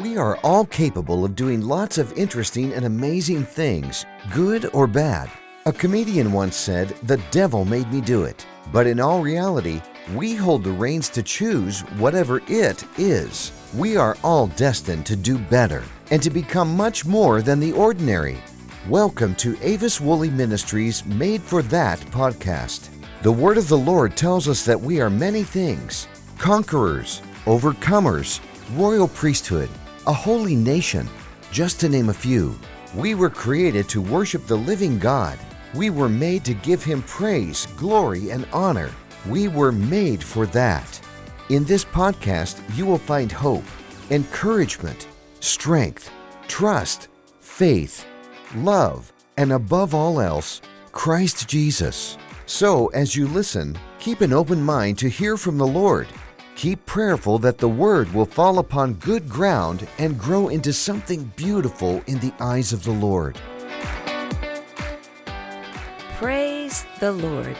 We are all capable of doing lots of interesting and amazing things, good or bad. A comedian once said, "The devil made me do it." But in all reality, we hold the reins to choose whatever it is. We are all destined to do better and to become much more than the ordinary. Welcome to Avis Woolley Ministries Made for That podcast. The Word of the Lord tells us that we are many things: conquerors, overcomers, royal priesthood, a holy nation, just to name a few. We were created to worship the living God. We were made to give Him praise, glory, and honor. We were made for that. In this podcast, you will find hope, encouragement, strength, trust, faith, love, and above all else, Christ Jesus. So, as you listen, keep an open mind to hear from the Lord. Keep prayerful that the Word will fall upon good ground and grow into something beautiful in the eyes of the Lord. Praise the Lord,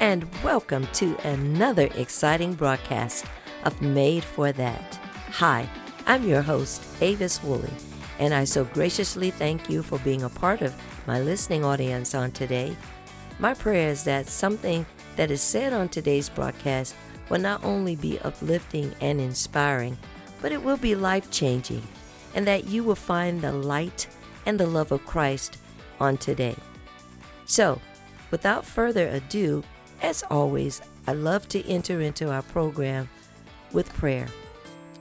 and welcome to another exciting broadcast of Made for That. Hi, I'm your host, Avis Woolley, and I so graciously thank you for being a part of my listening audience on today. My prayer is that something that is said on today's broadcast will not only be uplifting and inspiring, but it will be life-changing, and that you will find the light and the love of Christ on today. So, without further ado, as always, I love to enter into our program with prayer.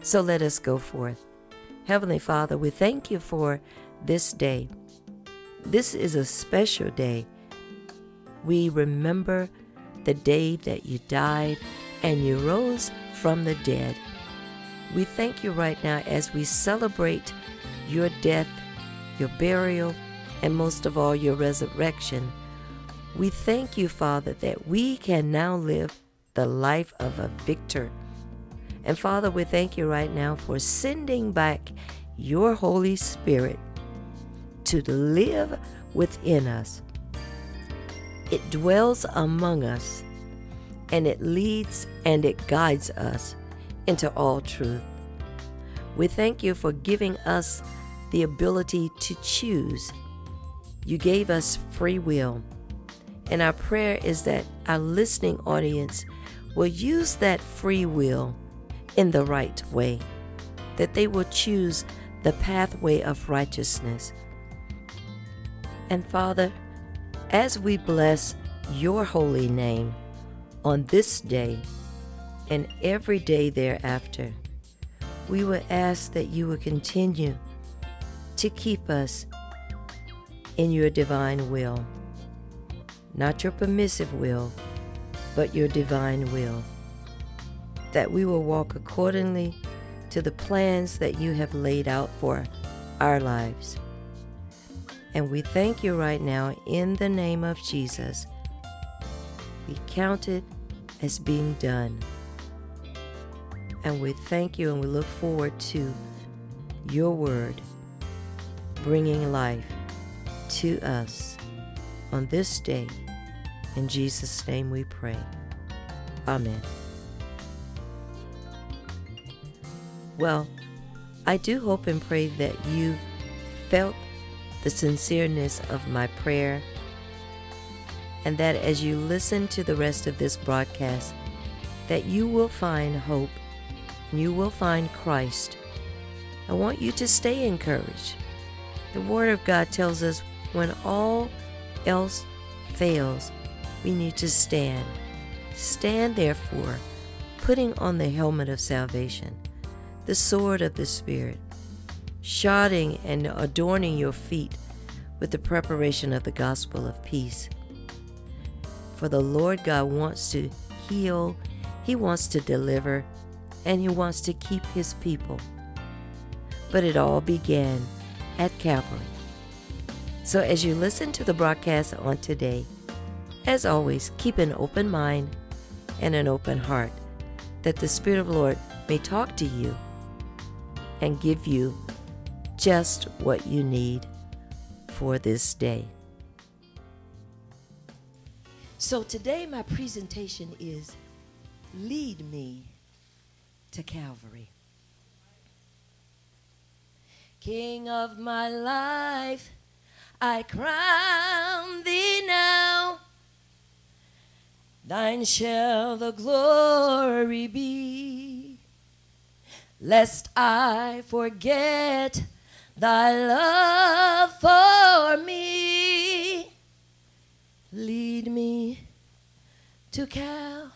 So let us go forth. Heavenly Father, we thank you for this day. This is a special day. We remember the day that you died and you rose from the dead. We thank you right now as we celebrate your death, your burial, and most of all, your resurrection. We thank you, Father, that we can now live the life of a victor. And Father, we thank you right now for sending back your Holy Spirit to live within us. It dwells among us, and it leads and it guides us into all truth. We thank you for giving us the ability to choose. You gave us free will, and our prayer is that our listening audience will use that free will in the right way, that they will choose the pathway of righteousness. And Father, as we bless your holy name on this day and every day thereafter, we will ask that you will continue to keep us in your divine will, not your permissive will, but your divine will, that we will walk accordingly to the plans that you have laid out for our lives. And we thank you right now in the name of Jesus. We count it as being done. And we thank you and we look forward to your word bringing life to us on this day. In Jesus' name we pray. Amen. Well, I do hope and pray that you felt the sincereness of my prayer, and that as you listen to the rest of this broadcast, that you will find hope and you will find Christ. I want you to stay encouraged. The Word of God tells us when all else fails, we need to stand. Stand therefore, putting on the helmet of salvation, the sword of the Spirit, shodding and adorning your feet with the preparation of the gospel of peace. For the Lord God wants to heal, He wants to deliver, and He wants to keep His people. But it all began at Calvary. So as you listen to the broadcast on today, as always, keep an open mind and an open heart, that the Spirit of the Lord may talk to you and give you just what you need for this day. So today my presentation is Lead Me to Calvary. King of my life, I crown thee now. Thine shall the glory be, lest I forget thy love for me. Lead me to Calvary.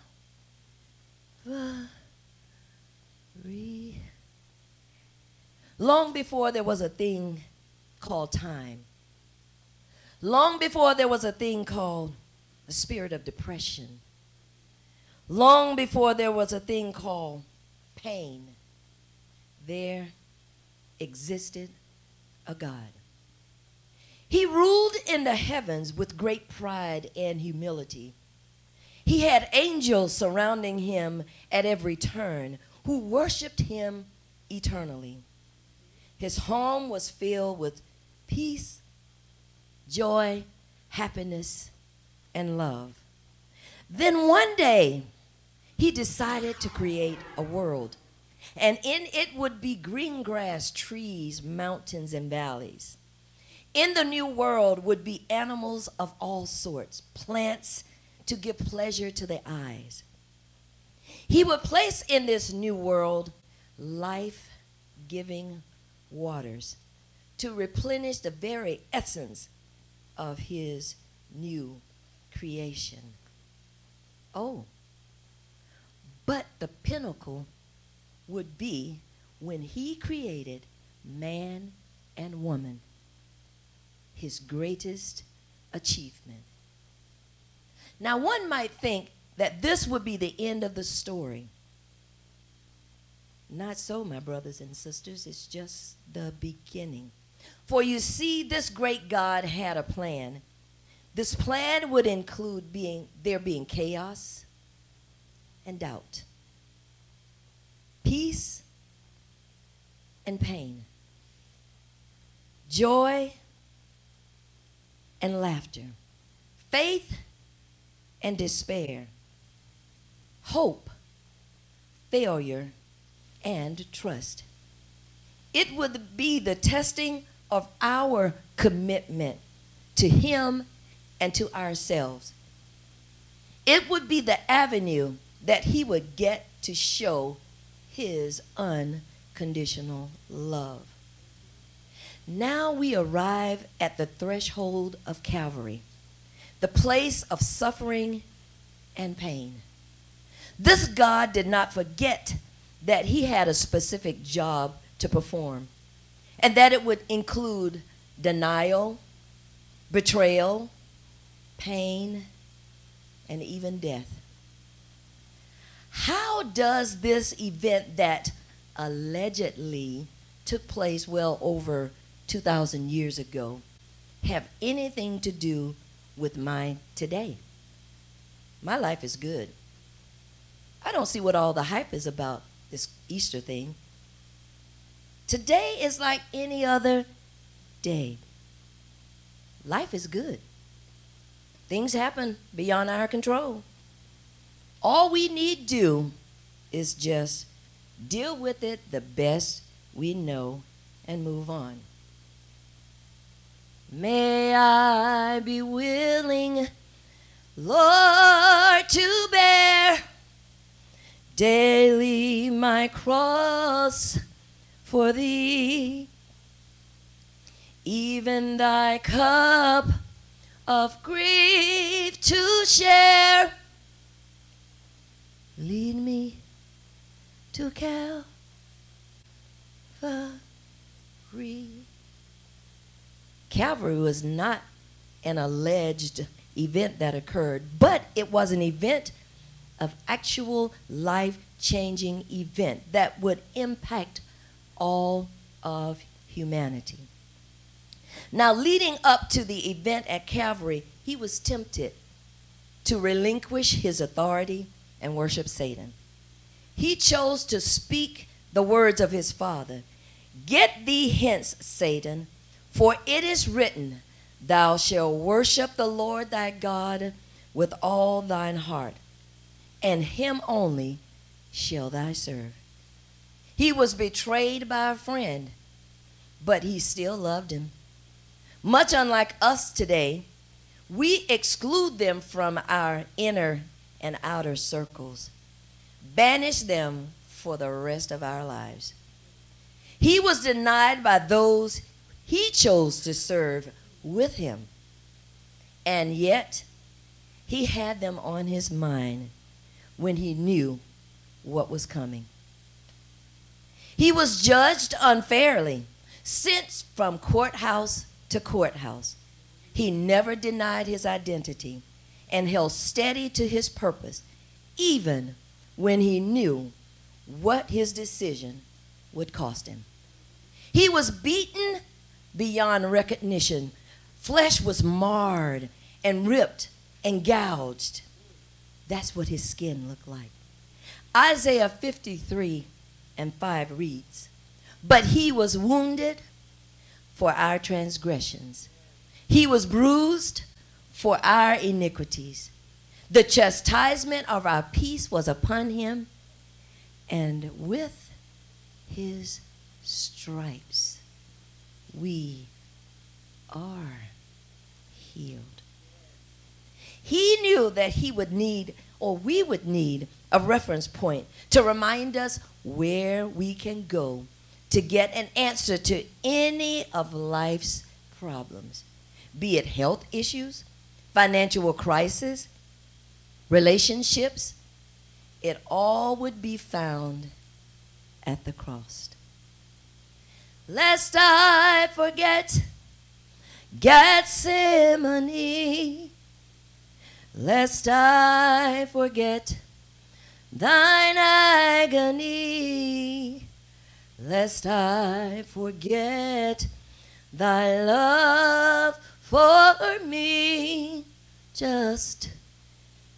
Long before there was a thing called time. Long before there was a thing called a spirit of depression. Long before there was a thing called pain, there existed a God. He ruled in the heavens with great pride and humility. He had angels surrounding him at every turn who worshiped him eternally. His home was filled with peace, joy, happiness, and love. Then one day, he decided to create a world, and in it would be green grass, trees, mountains, and valleys. In the new world would be animals of all sorts, plants to give pleasure to the eyes. He would place in this new world life-giving waters to replenish the very essence of his new creation. Oh, but the pinnacle would be when he created man and woman, his greatest achievement. Now, one might think that this would be the end of the story. Not so, my brothers and sisters. It's just the beginning. For you see, this great God had a plan. This plan would include there being chaos and doubt, peace and pain, joy and laughter, faith and despair, hope, failure, and trust. It would be the testing of our commitment to him and to ourselves. It would be the avenue that he would get to show his unconditional love. Now we arrive at the threshold of Calvary, the place of suffering and pain. This God did not forget that he had a specific job to perform, and that it would include denial, betrayal, pain, and even death. How does this event that allegedly took place well over 2,000 years ago have anything to do with my today? My life is good. I don't see what all the hype is about this Easter thing. Today is like any other day. Life is good. Things happen beyond our control. All we need do is just deal with it the best we know and move on. May I be willing, Lord, to bear daily my cross for thee, even thy cup of grief to share. Lead me to Calvary. Calvary was not an alleged event that occurred, but it was an event of actual life-changing event that would impact all of humanity. Now, leading up to the event at Calvary, he was tempted to relinquish his authority and worship Satan. He chose to speak the words of his father. Get thee hence, Satan, for it is written, thou shalt worship the Lord thy God with all thine heart, and him only shall thou serve. He was betrayed by a friend. but he still loved him. Much unlike us today, we exclude them from our inner and outer circles, banish them for the rest of our lives. He was denied by those he chose to serve with him, and yet he had them on his mind when he knew what was coming. He was judged unfairly, sent from courthouse to courthouse. He never denied his identity and held steady to his purpose, even when he knew what his decision would cost him. He was beaten beyond recognition. Flesh was marred and ripped and gouged. That's what his skin looked like. Isaiah 53:5 reads, "But he was wounded for our transgressions. He was bruised for our iniquities. The chastisement of our peace was upon him, and with his stripes we are healed." He knew that he would need, or we would need, a reference point to remind us where we can go to get an answer to any of life's problems, be it health issues, financial crisis, relationships. It all would be found at the cross. Lest I forget Gethsemane, lest I forget thine agony, lest I forget thy love for me. Just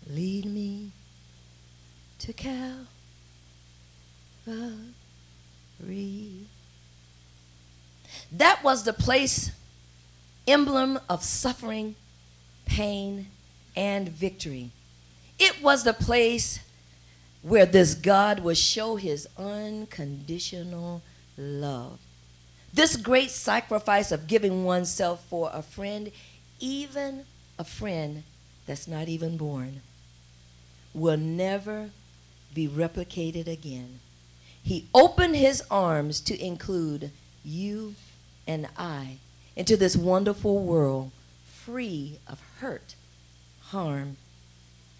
lead me to Calvary. That was the place, emblem of suffering, pain, and victory. It was the place where this God would show his unconditional love. This great sacrifice of giving oneself for a friend, even a friend that's not even born, will never be replicated again. He opened his arms to include you and I into this wonderful world, free of hurt, harm,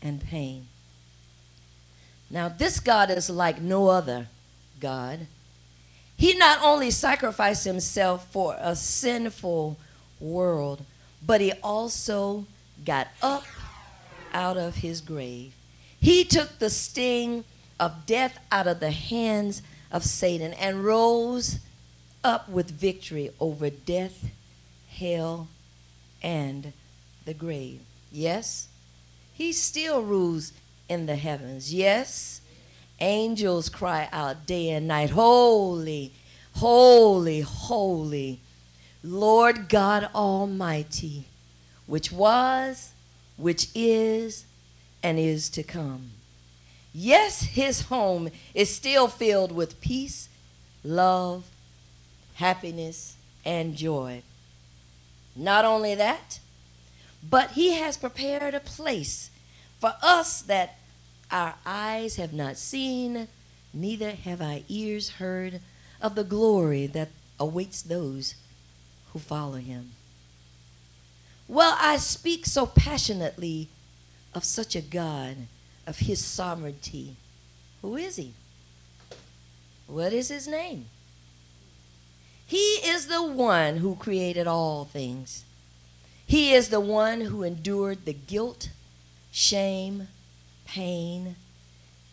and pain. Now, this God is like no other God. He not only sacrificed himself for a sinful world, but he also got up out of his grave. He took the sting of death out of the hands of Satan and rose up with victory over death, hell, and the grave. Yes, he still rules in the heavens. Yes, angels cry out day and night, "Holy, holy, holy, Lord God Almighty, which was, which is, and is to come." Yes, his home is still filled with peace, love, happiness, and joy. Not only that, but he has prepared a place for us that our eyes have not seen, neither have our ears heard of the glory that awaits those who follow him. Well, I speak so passionately of such a God, of his sovereignty. Who is he? What is his name? He is the one who created all things. He is the one who endured the guilt, shame, pain,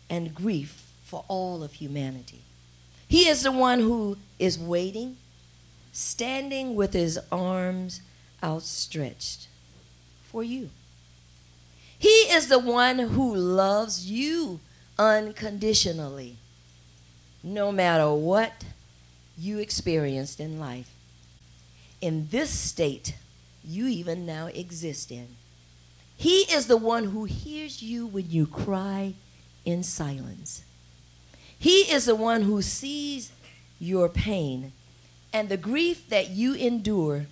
and grief for all of humanity. He is the one who is waiting, standing with his arms outstretched for you. He is the one who loves you unconditionally, no matter what you experienced in life, in this state you even now exist in. He is the one who hears you when you cry in silence. He is the one who sees your pain and the grief that you endure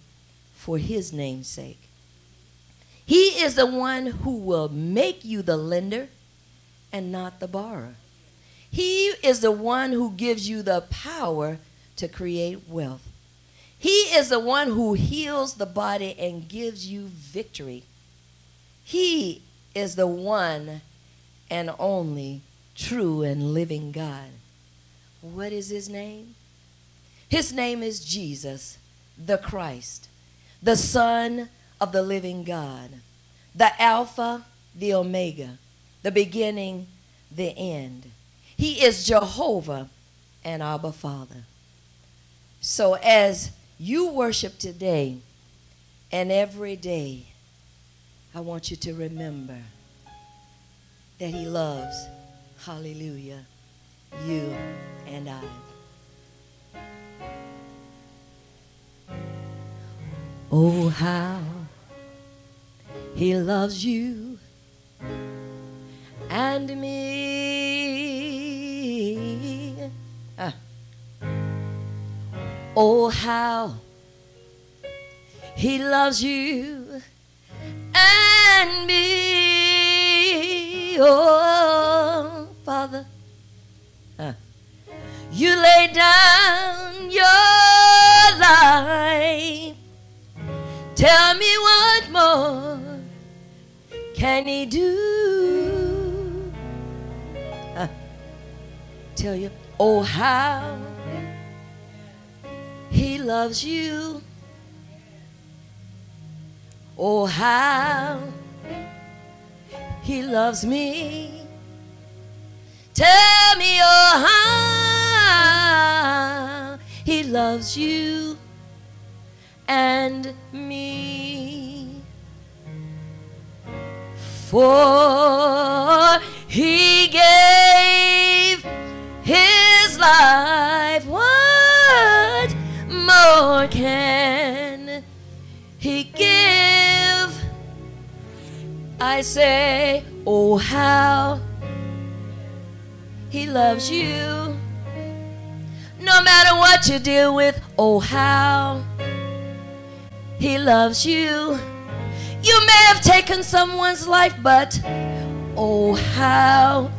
for his name's sake. He is the one who will make you the lender and not the borrower. He is the one who gives you the power to create wealth. He is the one who heals the body and gives you victory. He is the one and only true and living God. What is his name? His name is Jesus, the Christ, the Son of the living God, the Alpha, the Omega, the beginning, the end. He is Jehovah and Abba Father. So as you worship today and every day, I want you to remember that he loves, hallelujah, you and I. Oh, how he loves you and me. Oh, how he loves you and me. Oh, Father, you lay down your life. Tell me what more can he do? Tell you, oh, how he loves you. Oh, how he loves me. Tell me, oh, how he loves you and me. For he gave his life. What more can he give? I say, oh, how he loves you. No matter what you deal with, oh, how he loves you. You may have taken someone's life, but oh, how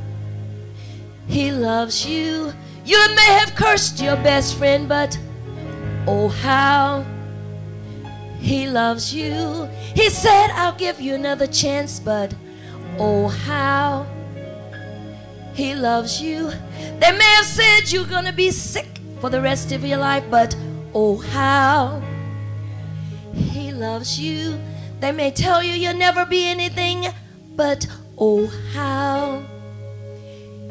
he loves you. You may have cursed your best friend, but oh, how he loves you. He said, I'll give you another chance, but oh, how he loves you. They may have said you're gonna be sick for the rest of your life, but oh, how he loves you. They may tell you you'll never be anything, but oh, how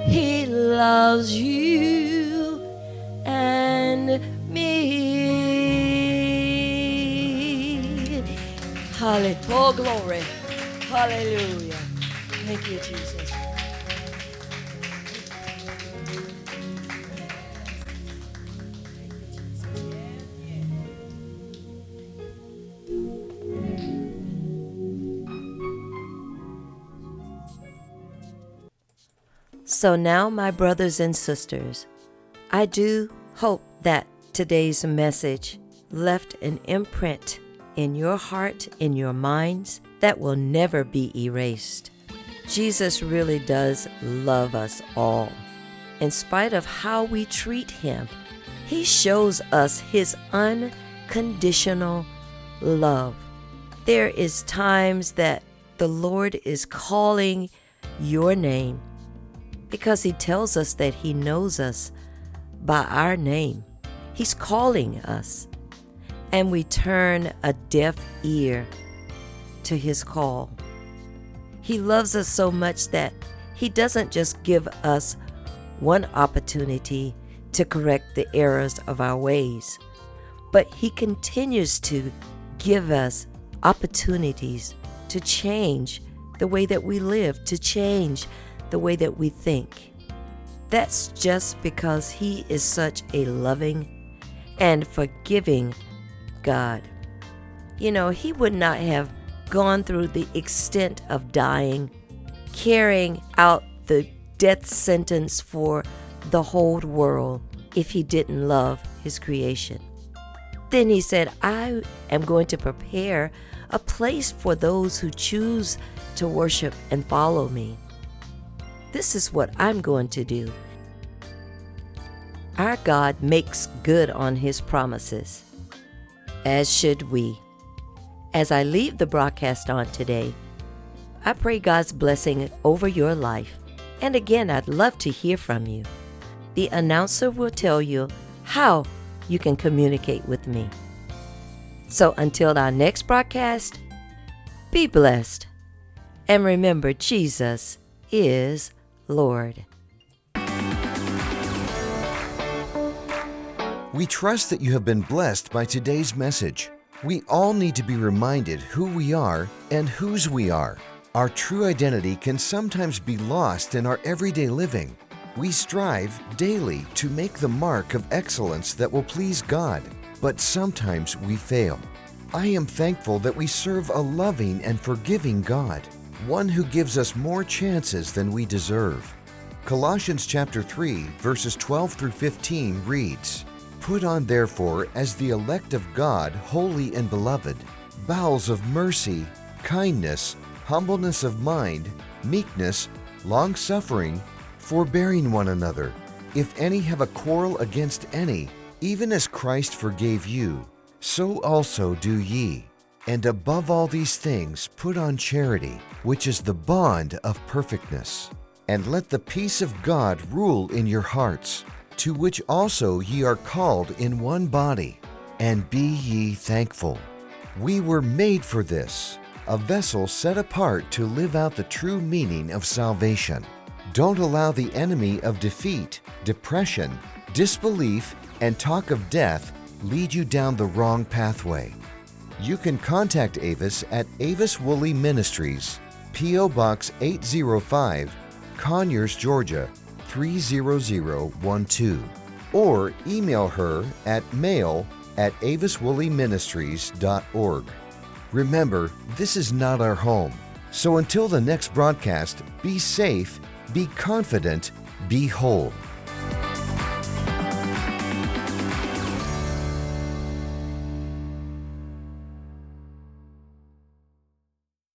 he loves you and me. Hallelujah. Oh, glory. Hallelujah. Thank you, Jesus. So now, my brothers and sisters, I do hope that today's message left an imprint in your heart, in your minds, that will never be erased. Jesus really does love us all. In spite of how we treat him, he shows us his unconditional love. There is times that the Lord is calling your name, because he tells us that he knows us by our name. He's calling us, and we turn a deaf ear to his call. He loves us so much that he doesn't just give us one opportunity to correct the errors of our ways, but he continues to give us opportunities to change the way that we live, to change the way that we think. That's just because he is such a loving and forgiving God. You know, he would not have gone through the extent of dying, carrying out the death sentence for the whole world, if he didn't love his creation. Then he said, I am going to prepare a place for those who choose to worship and follow me. This is what I'm going to do. Our God makes good on his promises, as should we. As I leave the broadcast on today, I pray God's blessing over your life. And again, I'd love to hear from you. The announcer will tell you how you can communicate with me. So until our next broadcast, be blessed. And remember, Jesus is Lord. We trust that you have been blessed by today's message. We all need to be reminded who we are and whose we are. Our true identity can sometimes be lost in our everyday living. We strive daily to make the mark of excellence that will please God, but sometimes we fail. I am thankful that we serve a loving and forgiving God, one who gives us more chances than we deserve. Colossians chapter 3, verses 12 through 15 reads, Put on therefore, as the elect of God, holy and beloved, bowels of mercy, kindness, humbleness of mind, meekness, long-suffering, forbearing one another, if any have a quarrel against any, even as Christ forgave you, so also do ye. And above all these things put on charity, which is the bond of perfectness. And let the peace of God rule in your hearts, to which also ye are called in one body, and be ye thankful. We were made for this, a vessel set apart to live out the true meaning of salvation. Don't allow the enemy of defeat, depression, disbelief, and talk of death lead you down the wrong pathway. You can contact Avis at Avis Woolley Ministries, P.O. Box 805, Conyers, Georgia 30012, or email her at mail@aviswoolleyministries.org. Remember, this is not our home. So until the next broadcast, be safe, be confident, be whole.